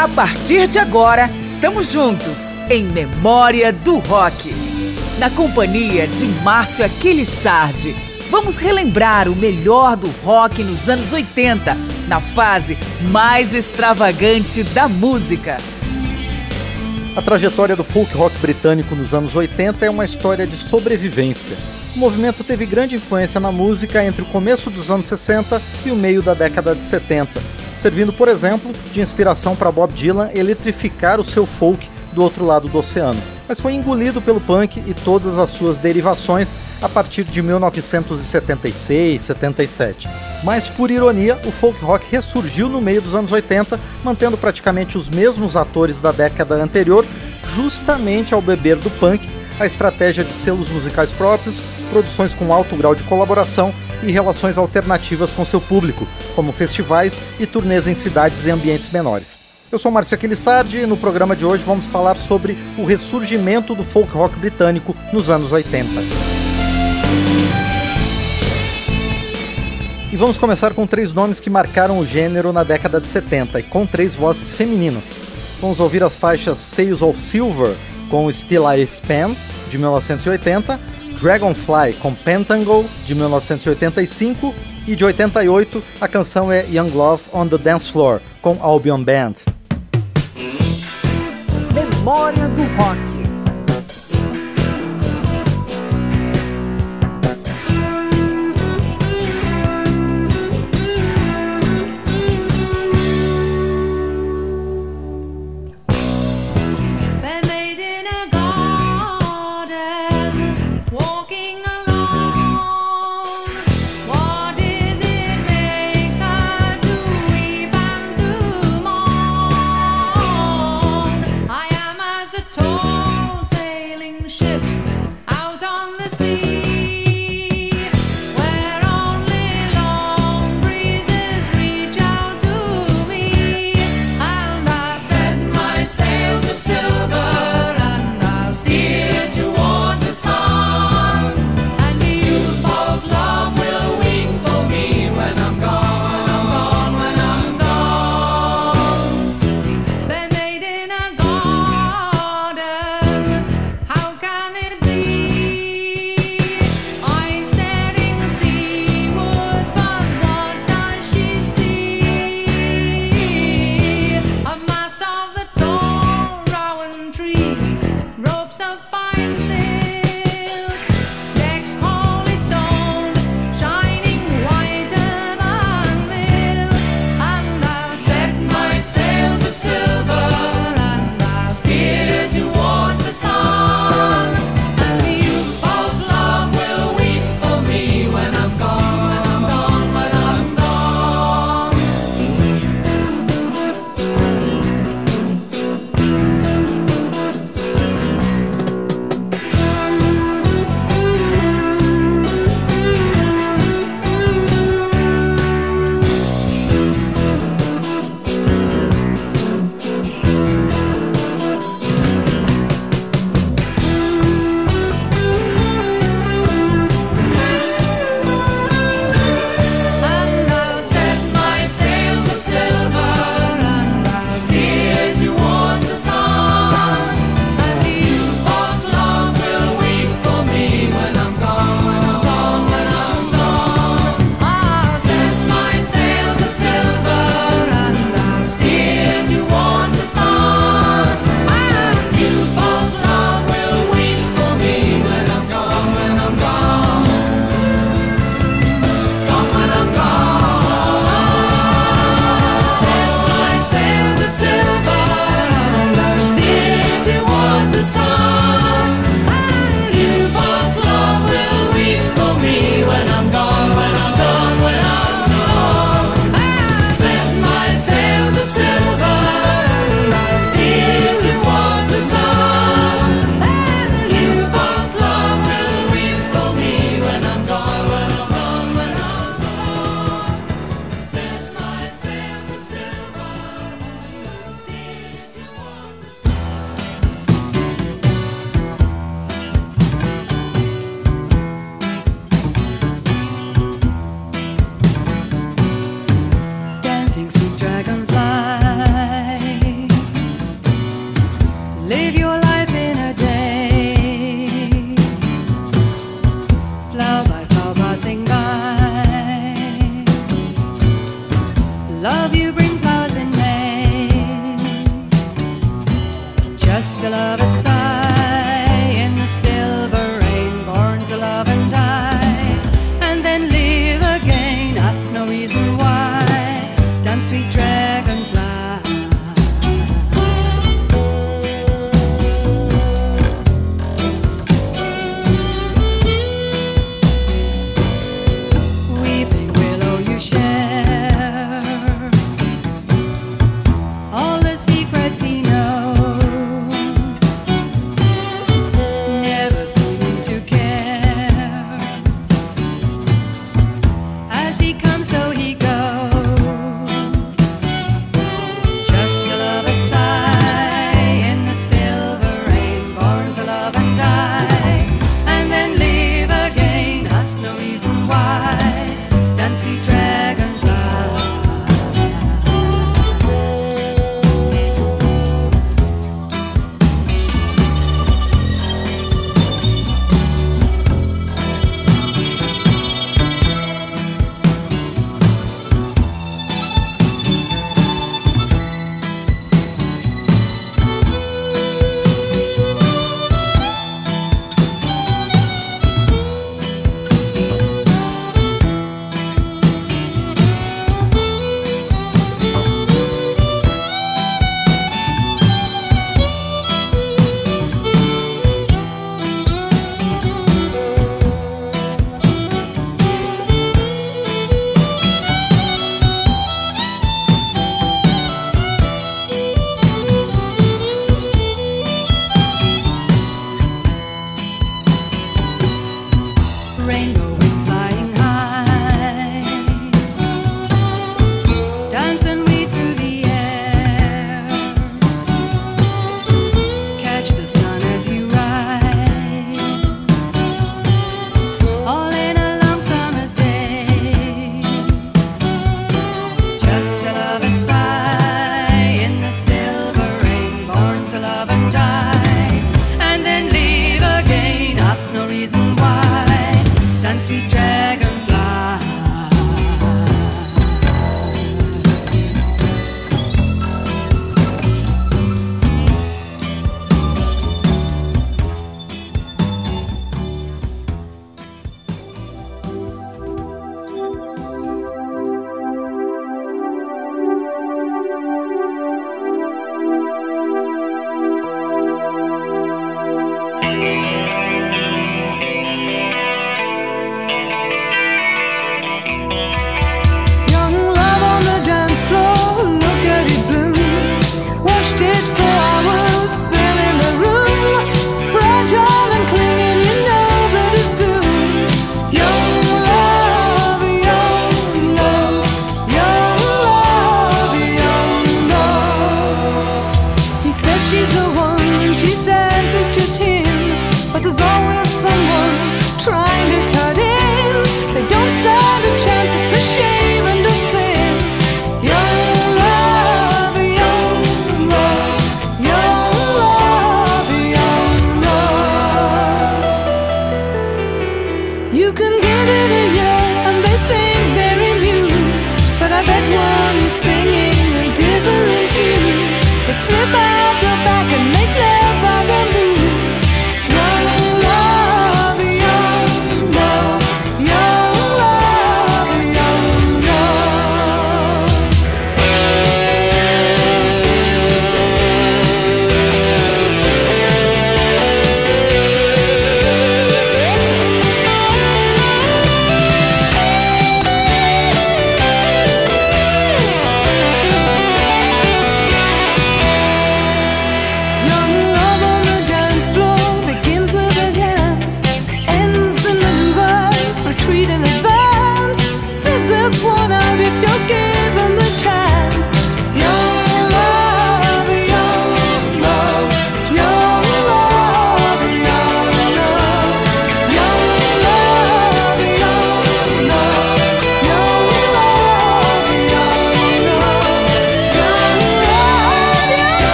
A partir de agora, estamos juntos em Memória do Rock. Na companhia de Márcio Aquiles Sardi, vamos relembrar o melhor do rock nos anos 80, na fase mais extravagante da música. A trajetória do folk rock britânico nos anos 80 é uma história de sobrevivência. O movimento teve grande influência na música entre o começo dos anos 60 e o meio da década de 70, servindo, por exemplo, de inspiração para Bob Dylan eletrificar o seu folk do outro lado do oceano. Mas foi engolido pelo punk e todas as suas derivações a partir de 1976, 77. Mas, por ironia, o folk rock ressurgiu no meio dos anos 80, mantendo praticamente os mesmos atores da década anterior, justamente ao beber do punk a estratégia de selos musicais próprios, produções com alto grau de colaboração e relações alternativas com seu público, como festivais e turnês em cidades e ambientes menores. Eu sou Márcio Aquiles Sardi e no programa de hoje vamos falar sobre o ressurgimento do folk rock britânico nos anos 80. E vamos começar com três nomes que marcaram o gênero na década de 70 e com três vozes femininas. Vamos ouvir as faixas Sails of Silver com Steeleye Span, de 1980, Dragonfly com Pentangle, de 1985 e de 88 a canção é Young Love on the Dance Floor com Albion Band. Memória do Rock. Oh,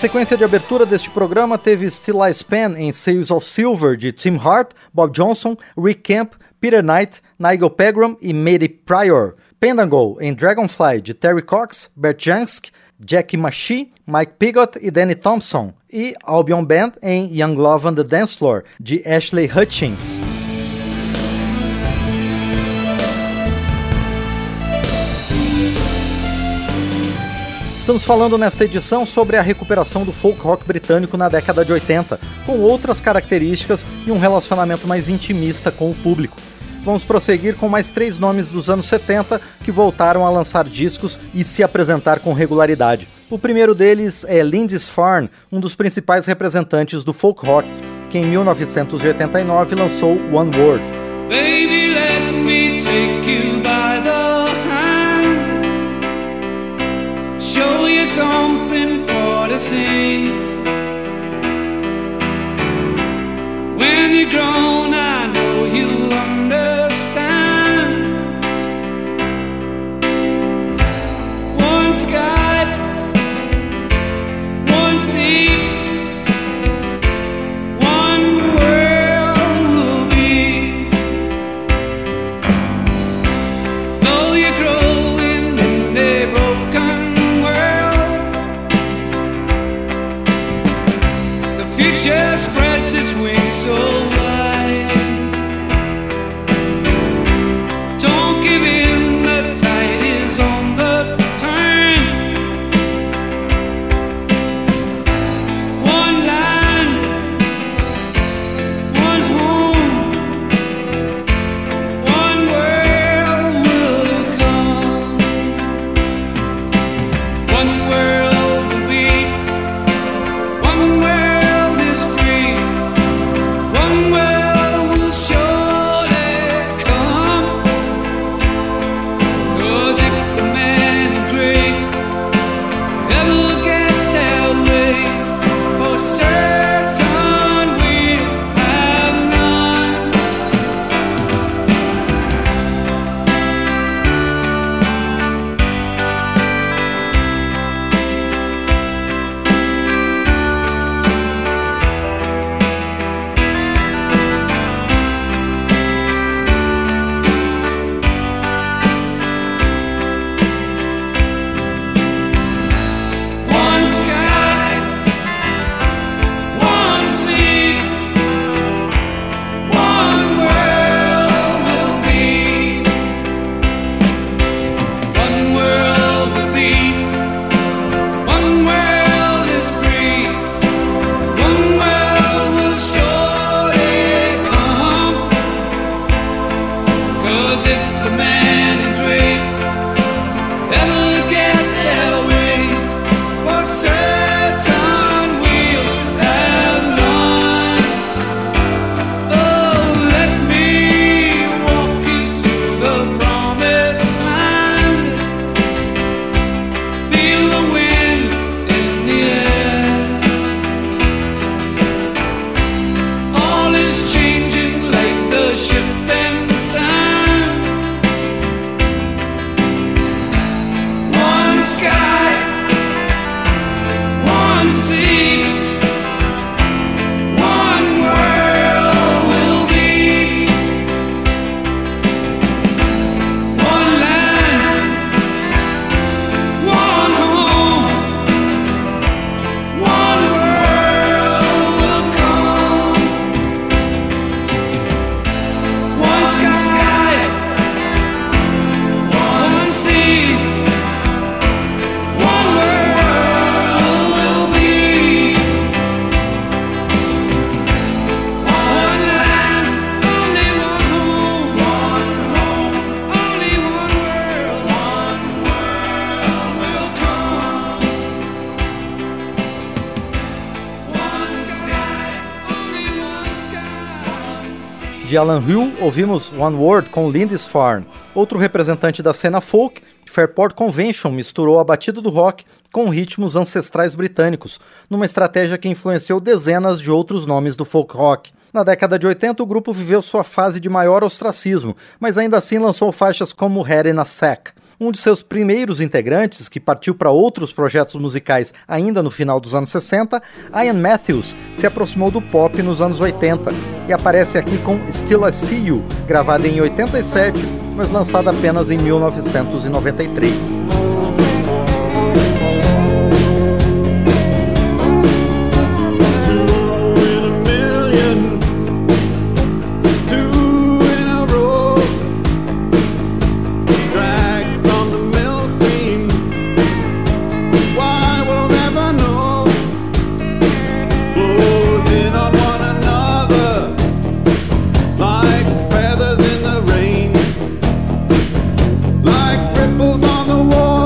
sequência de abertura deste programa teve Steeleye Span em Sails of Silver, de Tim Hart, Bob Johnson, Rick Kemp, Peter Knight, Nigel Pegram e Maddy Prior. Pentangle em Dragonfly, de Terry Cox, Bert Jansch, Jacqui McShee, Mike Pigott e Danny Thompson. E Albion Band em Young Love on the Dance Floor, de Ashley Hutchins. Estamos falando nesta edição sobre a recuperação do folk rock britânico na década de 80, com outras características e um relacionamento mais intimista com o público. Vamos prosseguir com mais três nomes dos anos 70 que voltaram a lançar discos e se apresentar com regularidade. O primeiro deles é Lindisfarne, um dos principais representantes do folk rock, que em 1989 lançou One Word. Baby, let me take you by the hand. Show you something for to see. When you're grown I know you'll understand. One sky, see. De Alan Hull, ouvimos One Word com Lindisfarne. Outro representante da cena folk, Fairport Convention misturou a batida do rock com ritmos ancestrais britânicos, numa estratégia que influenciou dezenas de outros nomes do folk rock. Na década de 80, o grupo viveu sua fase de maior ostracismo, mas ainda assim lançou faixas como Head in a Sack. um de seus primeiros integrantes, que partiu para outros projetos musicais ainda no final dos anos 60, Ian Matthews se aproximou do pop nos anos 80 e aparece aqui com Still I See You, gravada em 87, mas lançada apenas em 1993. Ripples on the wall.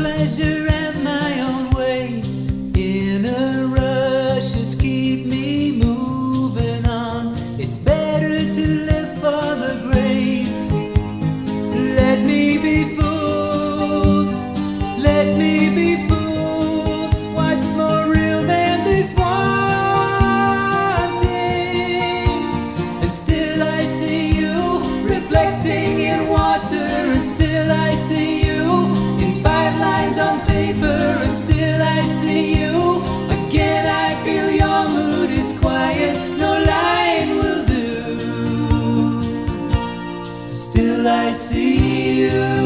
pleasure and my own way. Inner rushes keep me moving on. It's better to live for the grave. Let me be fooled, let me be fooled. What's more real than this wanting? And still I see you reflecting in water, and still I see you lines on paper, and still I see you again. I feel your mood is quiet, no line will do. Still I see you.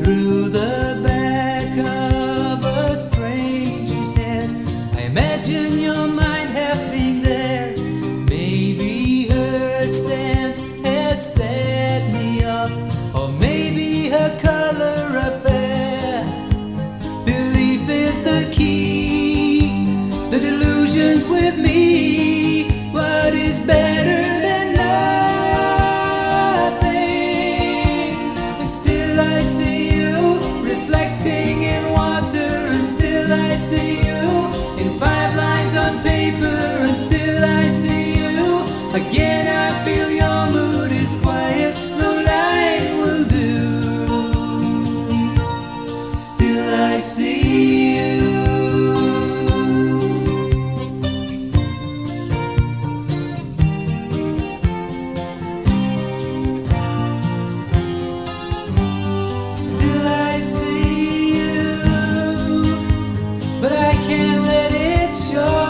Through the back of a stranger's head, I imagine your mind half being there. Sand has set me up, or maybe her color affair. Belief is the key, the delusion's with me. What is better than nothing? And still I see you reflecting in water, and still I see you in five lines on paper, and still I see you again. I feel your mood is quiet, no light will do. Still I see you. Still I see you, but I can't let it show.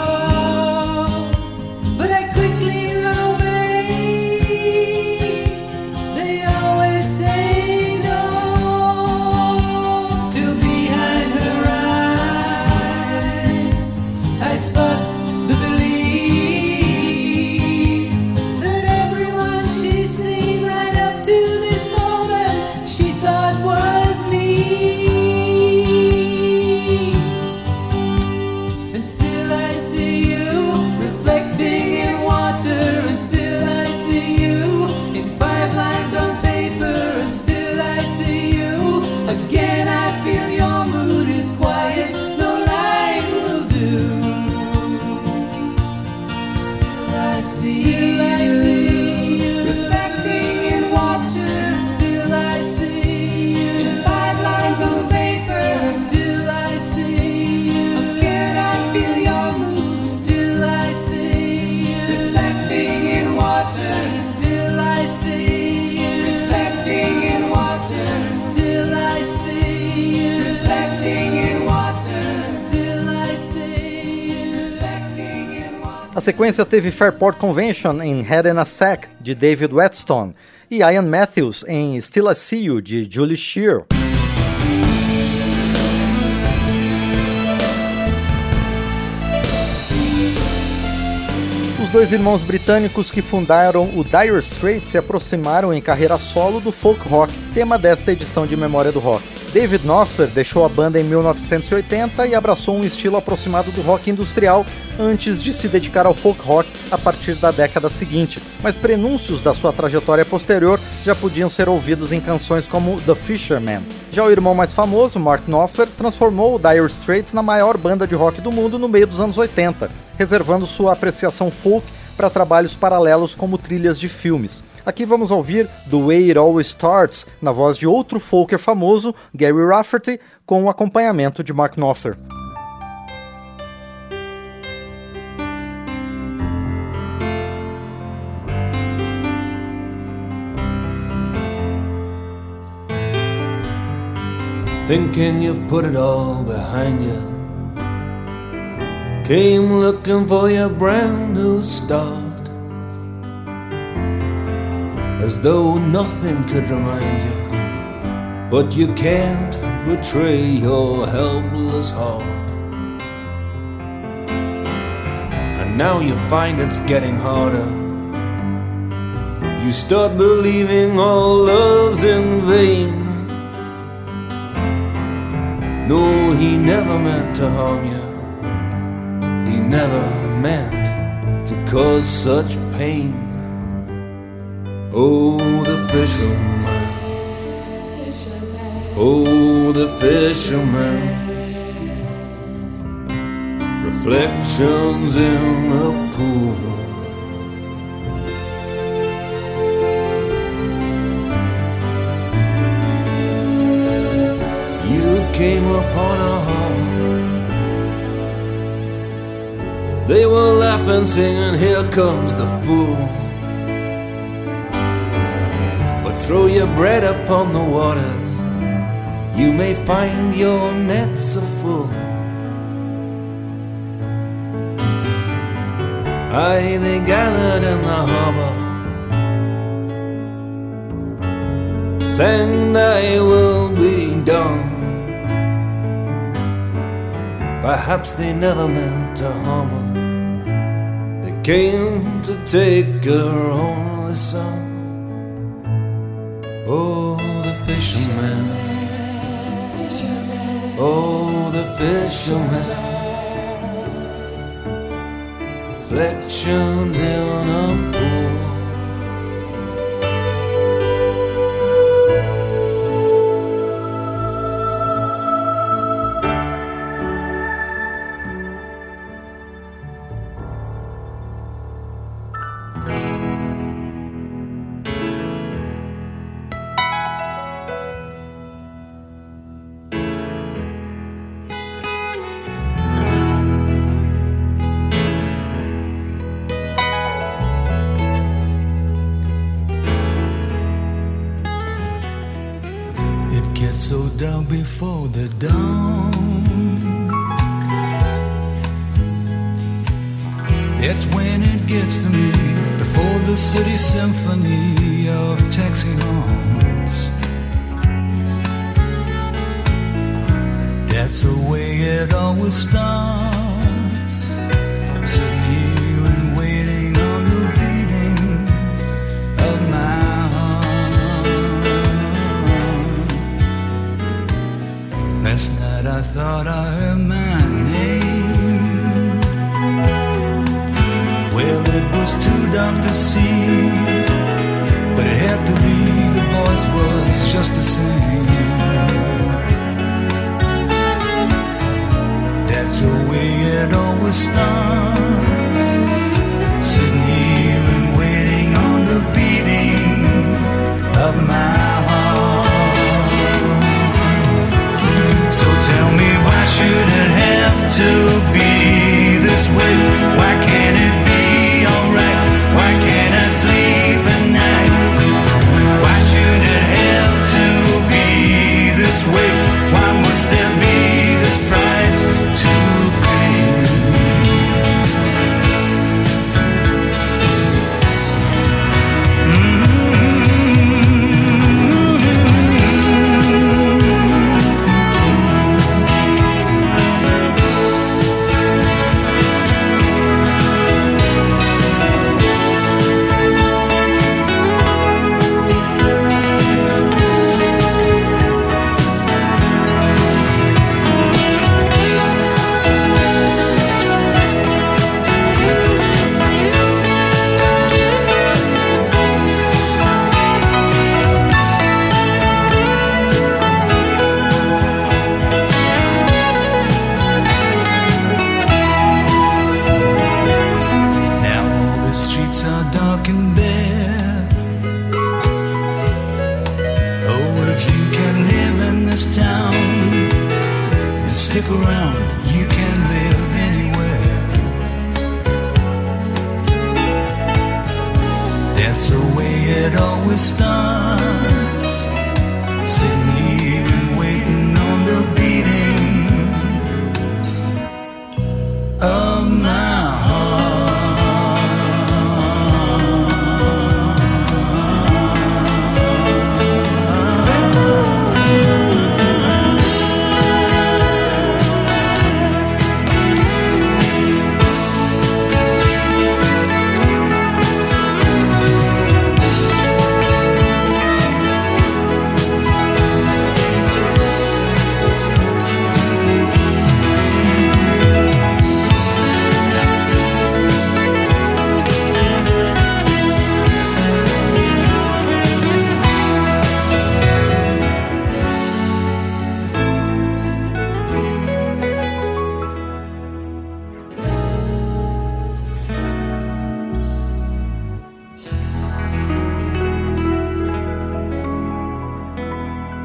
A sequência teve Fairport Convention em Head in a Sack, de David Whetstone, e Ian Matthews em Still I See You, de Julie Shear. Os dois irmãos britânicos que fundaram o Dire Straits se aproximaram em carreira solo do folk rock, tema desta edição de Memória do Rock. David Knopfler deixou a banda em 1980 e abraçou um estilo aproximado do rock industrial antes de se dedicar ao folk rock a partir da década seguinte, mas prenúncios da sua trajetória posterior já podiam ser ouvidos em canções como The Fisherman. Já o irmão mais famoso, Mark Knopfler, transformou o Dire Straits na maior banda de rock do mundo no meio dos anos 80, reservando sua apreciação folk para trabalhos paralelos como trilhas de filmes. Aqui vamos ouvir The Way It Always Starts, na voz de outro folker famoso, Gerry Rafferty, com o acompanhamento de Mark Knopfler. Thinking you've put it all behind you, came looking for your brand new start, as though nothing could remind you, but you can't betray your helpless heart. And now you find it's getting harder, you start believing all love's in vain. No, he never meant to harm you, he never meant to cause such pain. Oh, the fisherman, oh, the fisherman, reflections in a pool. Came upon a harbor, they were laughing, singing, here comes the fool. But throw your bread upon the waters, you may find your nets are full. Aye, they gathered in the harbor, sang, I will be done. Perhaps they never meant to harm her, they came to take her only son. Oh, the fisherman, oh, the fisherman, reflections in a pool. So dark before the dawn, that's when it gets to me, before the city symphony of taxi horns. That's the way it always starts, sitting here and waiting on the beating of my last night I thought I heard my name. Well, it was too dark to see, but it had to be, the voice was just the same. That's the way it always starts, sitting here and waiting on the beating of my heart. So tell me, why should it have to be this way? Why can't it be alright? Why can't I sleep at night? Why should it have to be this way? Why must there be this price to pay?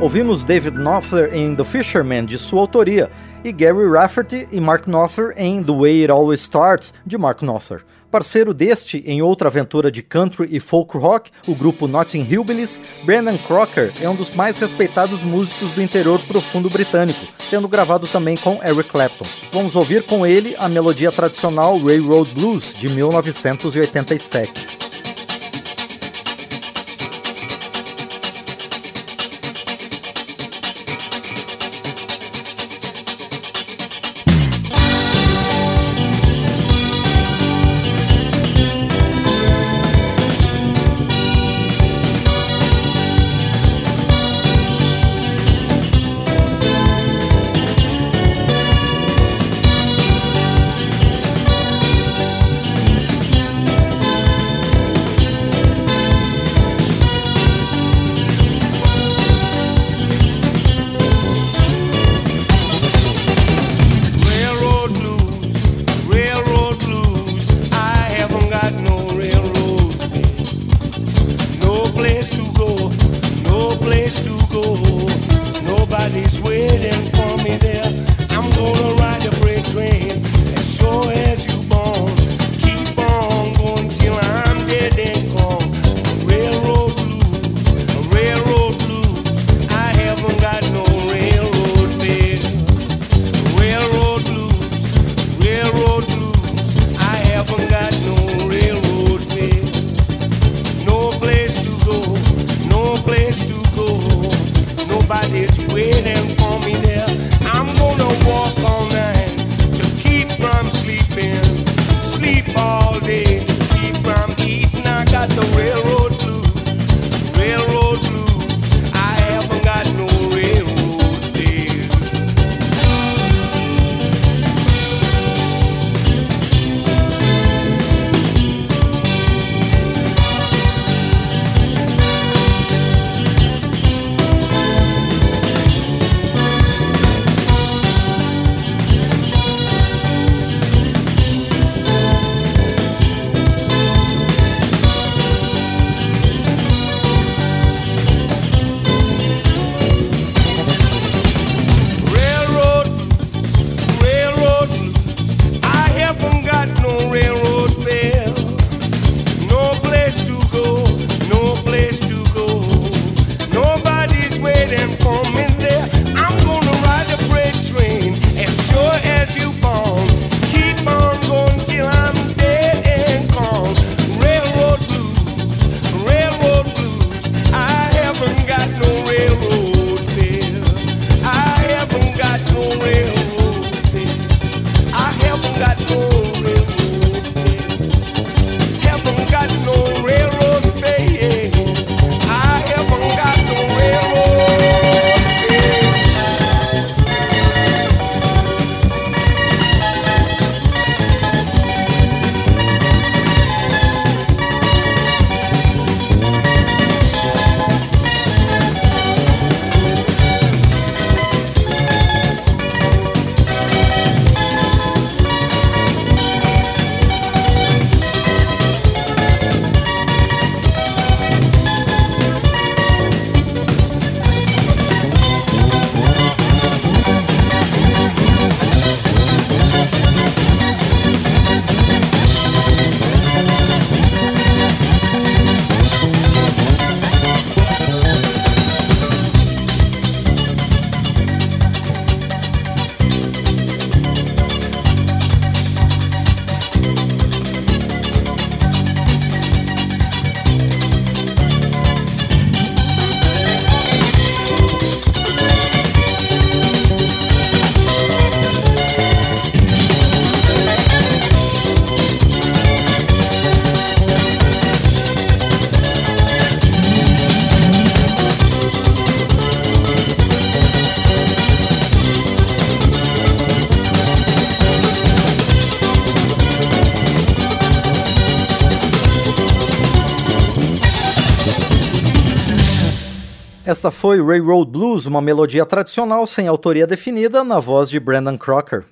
Ouvimos David Knopfler em The Fisherman, de sua autoria, e Gerry Rafferty e Mark Knopfler em The Way It Always Starts, de Mark Knopfler. Parceiro deste em outra aventura de country e folk rock, o grupo Notting Hillbillies, Brendan Croker é um dos mais respeitados músicos do interior profundo britânico, tendo gravado também com Eric Clapton. Vamos ouvir com ele a melodia tradicional Railroad Blues, de 1987. Esta foi Railroad Blues, uma melodia tradicional sem autoria definida, na voz de Brendan Croker.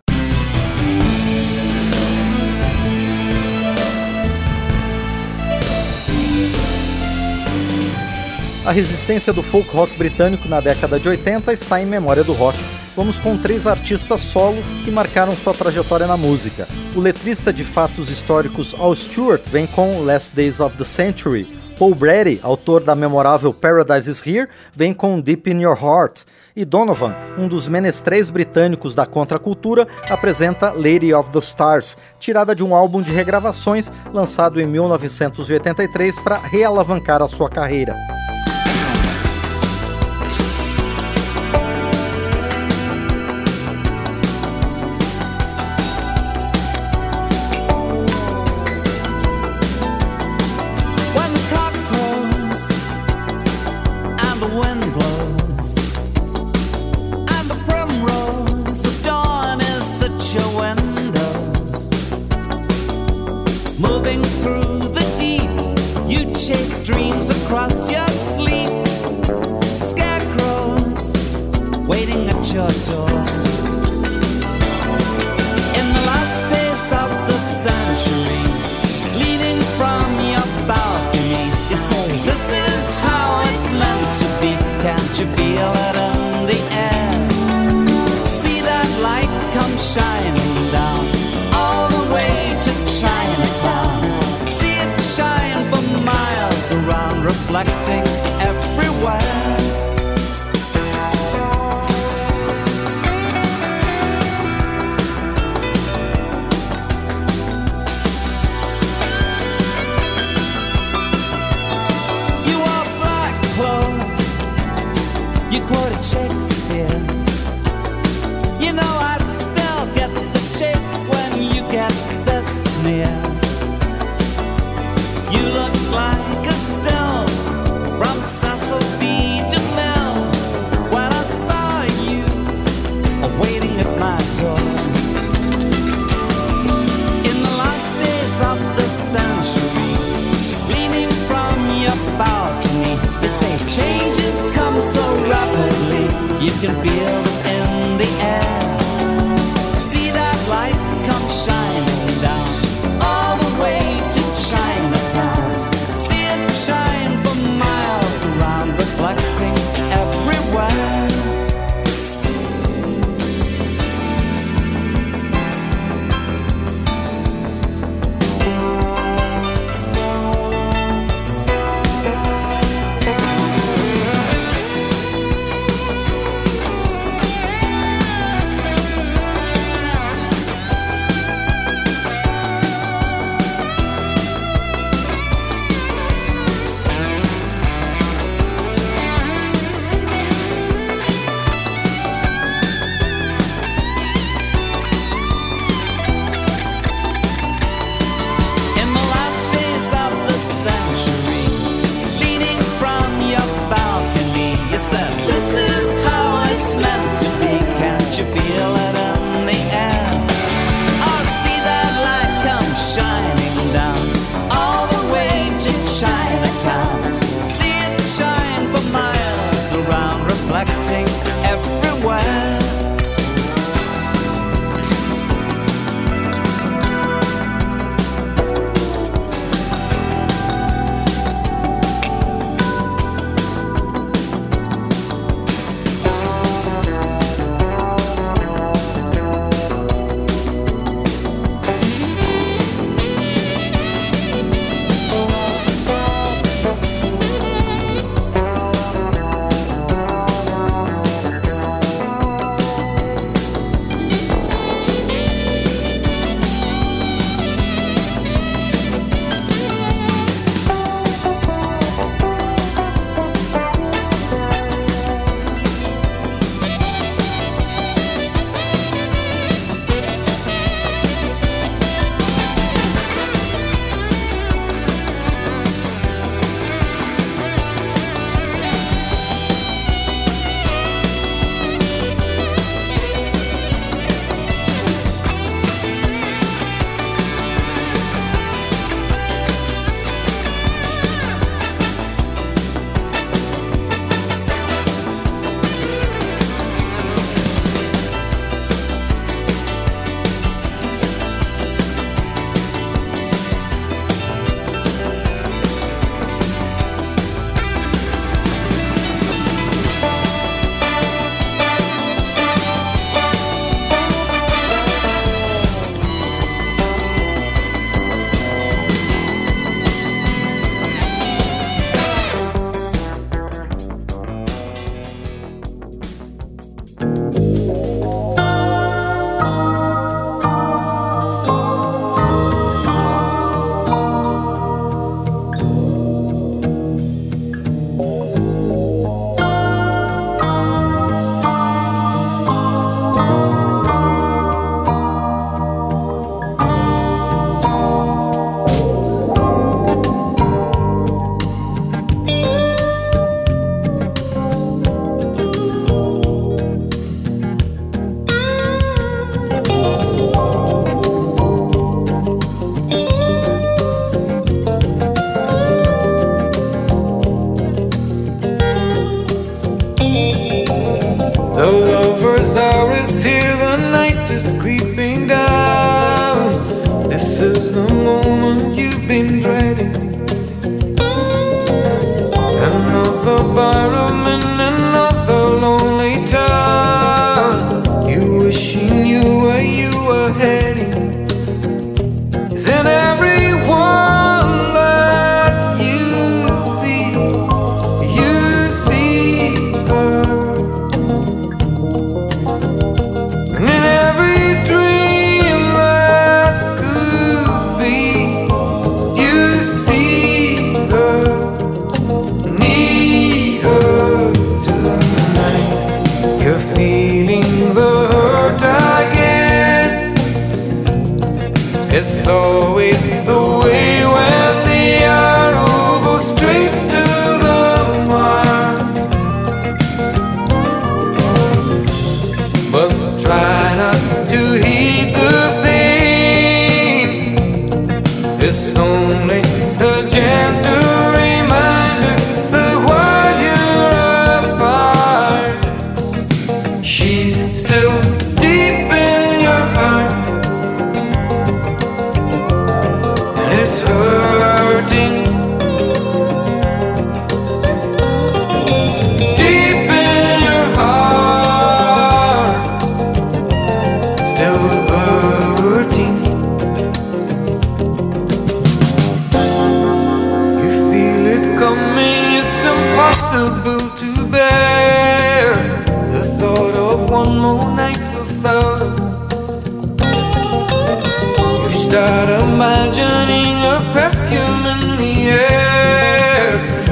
A resistência do folk rock britânico na década de 80 está em memória do rock. Vamos com 3 artistas solo que marcaram sua trajetória na música. O letrista de fatos históricos Al Stewart vem com Last Days of the Century. Paul Brady, autor da memorável Paradise Is Here, vem com Deep in Your Heart. E Donovan, um dos menestréis britânicos da contracultura, apresenta Lady of the Stars, tirada de um álbum de regravações lançado em 1983 para realavancar a sua carreira. Everywhere that you've been dreading, another barroom and another lonely town. You wish you knew where you were heading. Is it everyone that you see her? And in every dream that could be, you see her, need her tonight. You're feeling the hurt again. It's always the way when the arrow goes straight to the mark. But try not to heed the pain. It's only a gentle reminder that while you're apart, she's still deep in your heart. And it's hurting deep in your heart, still hurting. You feel it coming, it's impossible to bear the thought of one more night without her. You start imagining her perfume in the air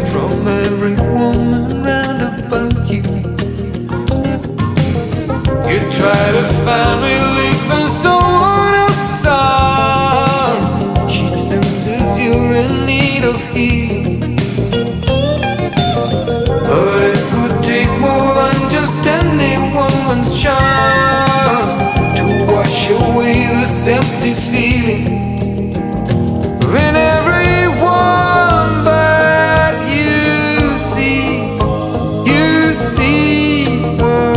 from every woman round about you. You try to find relief in someone else's arms. She senses you're in need of healing. But it would take more than just any woman's charms to wash away this empty feeling. In everyone that you see her.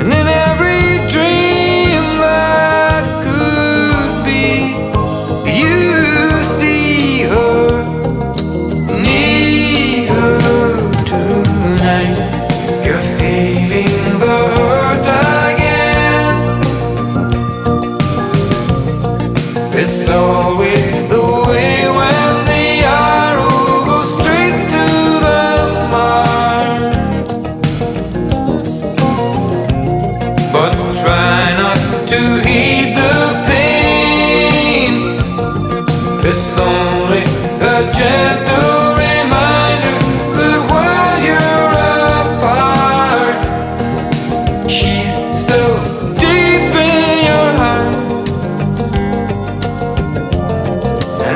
And in every dream that could be, you see her, need her tonight. You're feeling the hurt again. It's always the way when the arrow goes straight to the mark. But try not to heed the pain. It's only a gentle reminder that while you're apart, she's still deep in your heart. And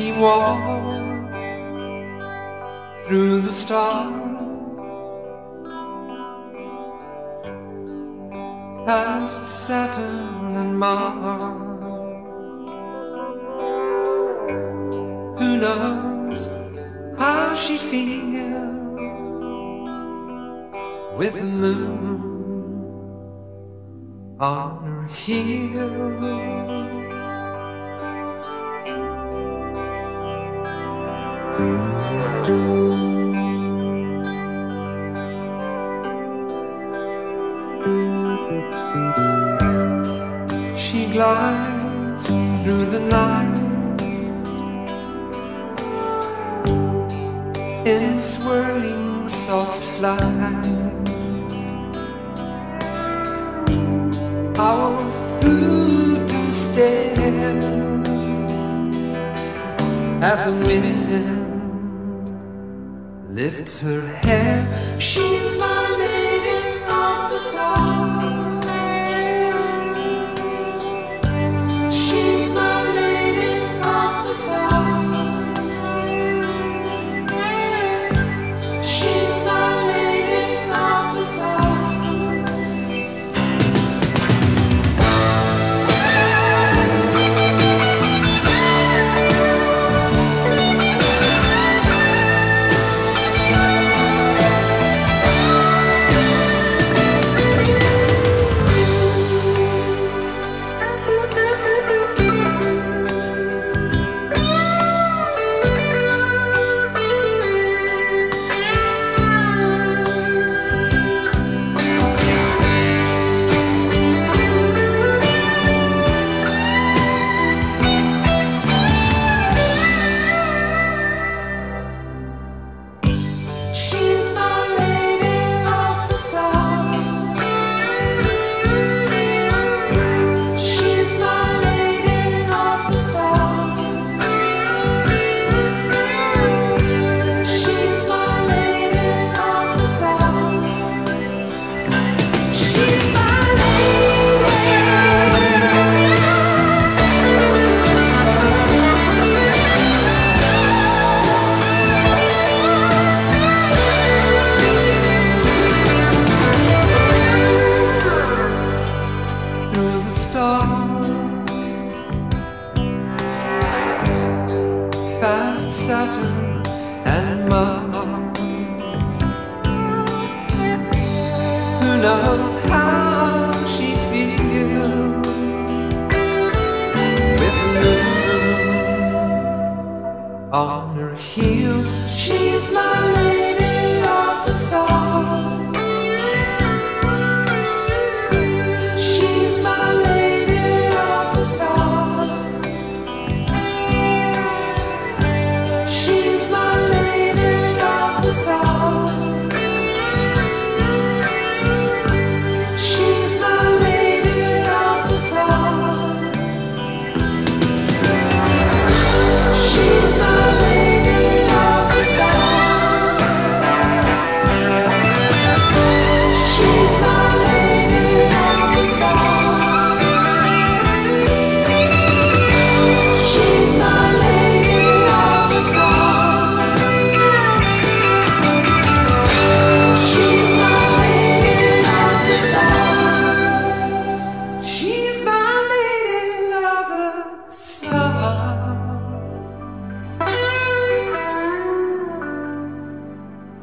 he walked through the stars, past Saturn and Mars. Who knows how she feels with the moon on her heel? She glides through the night in swirling soft flight. I was glued to the stair as the wind lifts her hair. She's my lady of the stars. She's my lady of the stars. She's my lady of the stars.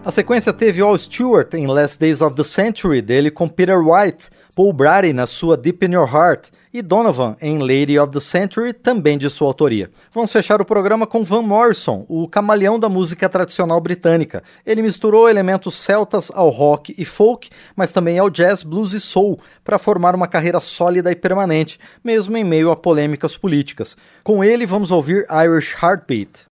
A sequência teve Al Stewart em Last Days of the Century, dele com Peter White, Paul Brady na sua Deep in Your Heart e Donovan em Lady of the Century, também de sua autoria. Vamos fechar o programa com Van Morrison, o camaleão da música tradicional britânica. Ele misturou elementos celtas ao rock e folk, mas também ao jazz, blues e soul, para formar uma carreira sólida e permanente, mesmo em meio a polêmicas políticas. Com ele, vamos ouvir Irish Heartbeat.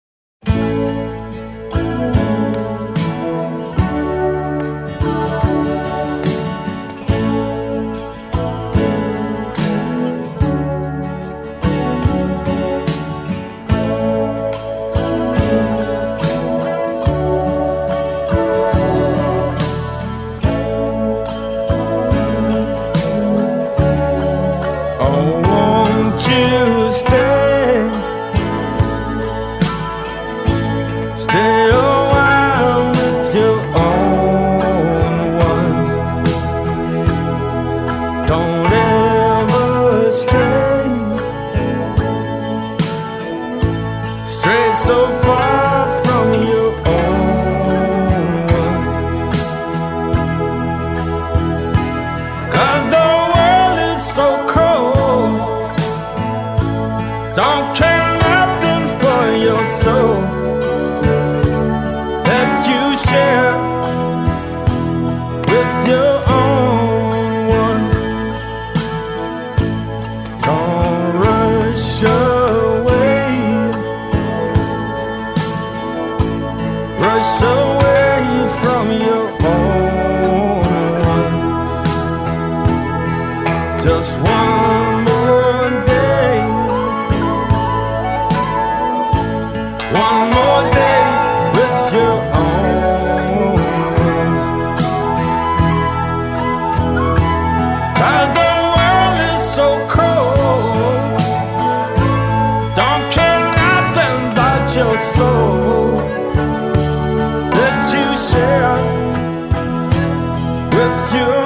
just one more day, one more day with your own hands. God, the world is so cold, don't care nothing about your soul that you share with your own.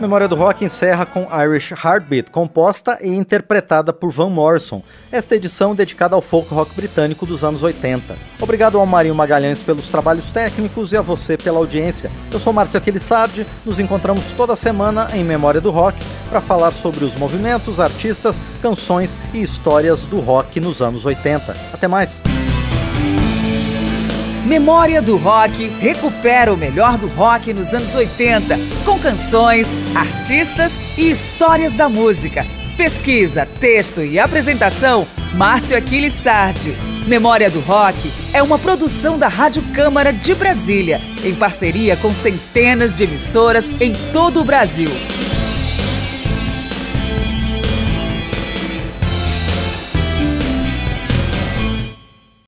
Memória do Rock encerra com Irish Heartbeat, composta e interpretada por Van Morrison, esta edição dedicada ao folk rock britânico dos anos 80. Obrigado ao Marinho Magalhães pelos trabalhos técnicos e a você pela audiência. Eu sou Márcio Aquiles Sardi, nos encontramos toda semana em Memória do Rock para falar sobre os movimentos, artistas, canções e histórias do rock nos anos 80. Até mais! Memória do Rock recupera o melhor do rock nos anos 80, com canções, artistas e histórias da música. Pesquisa, texto e apresentação, Márcio Aquiles Sardi. Memória do Rock é uma produção da Rádio Câmara de Brasília, em parceria com centenas de emissoras em todo o Brasil.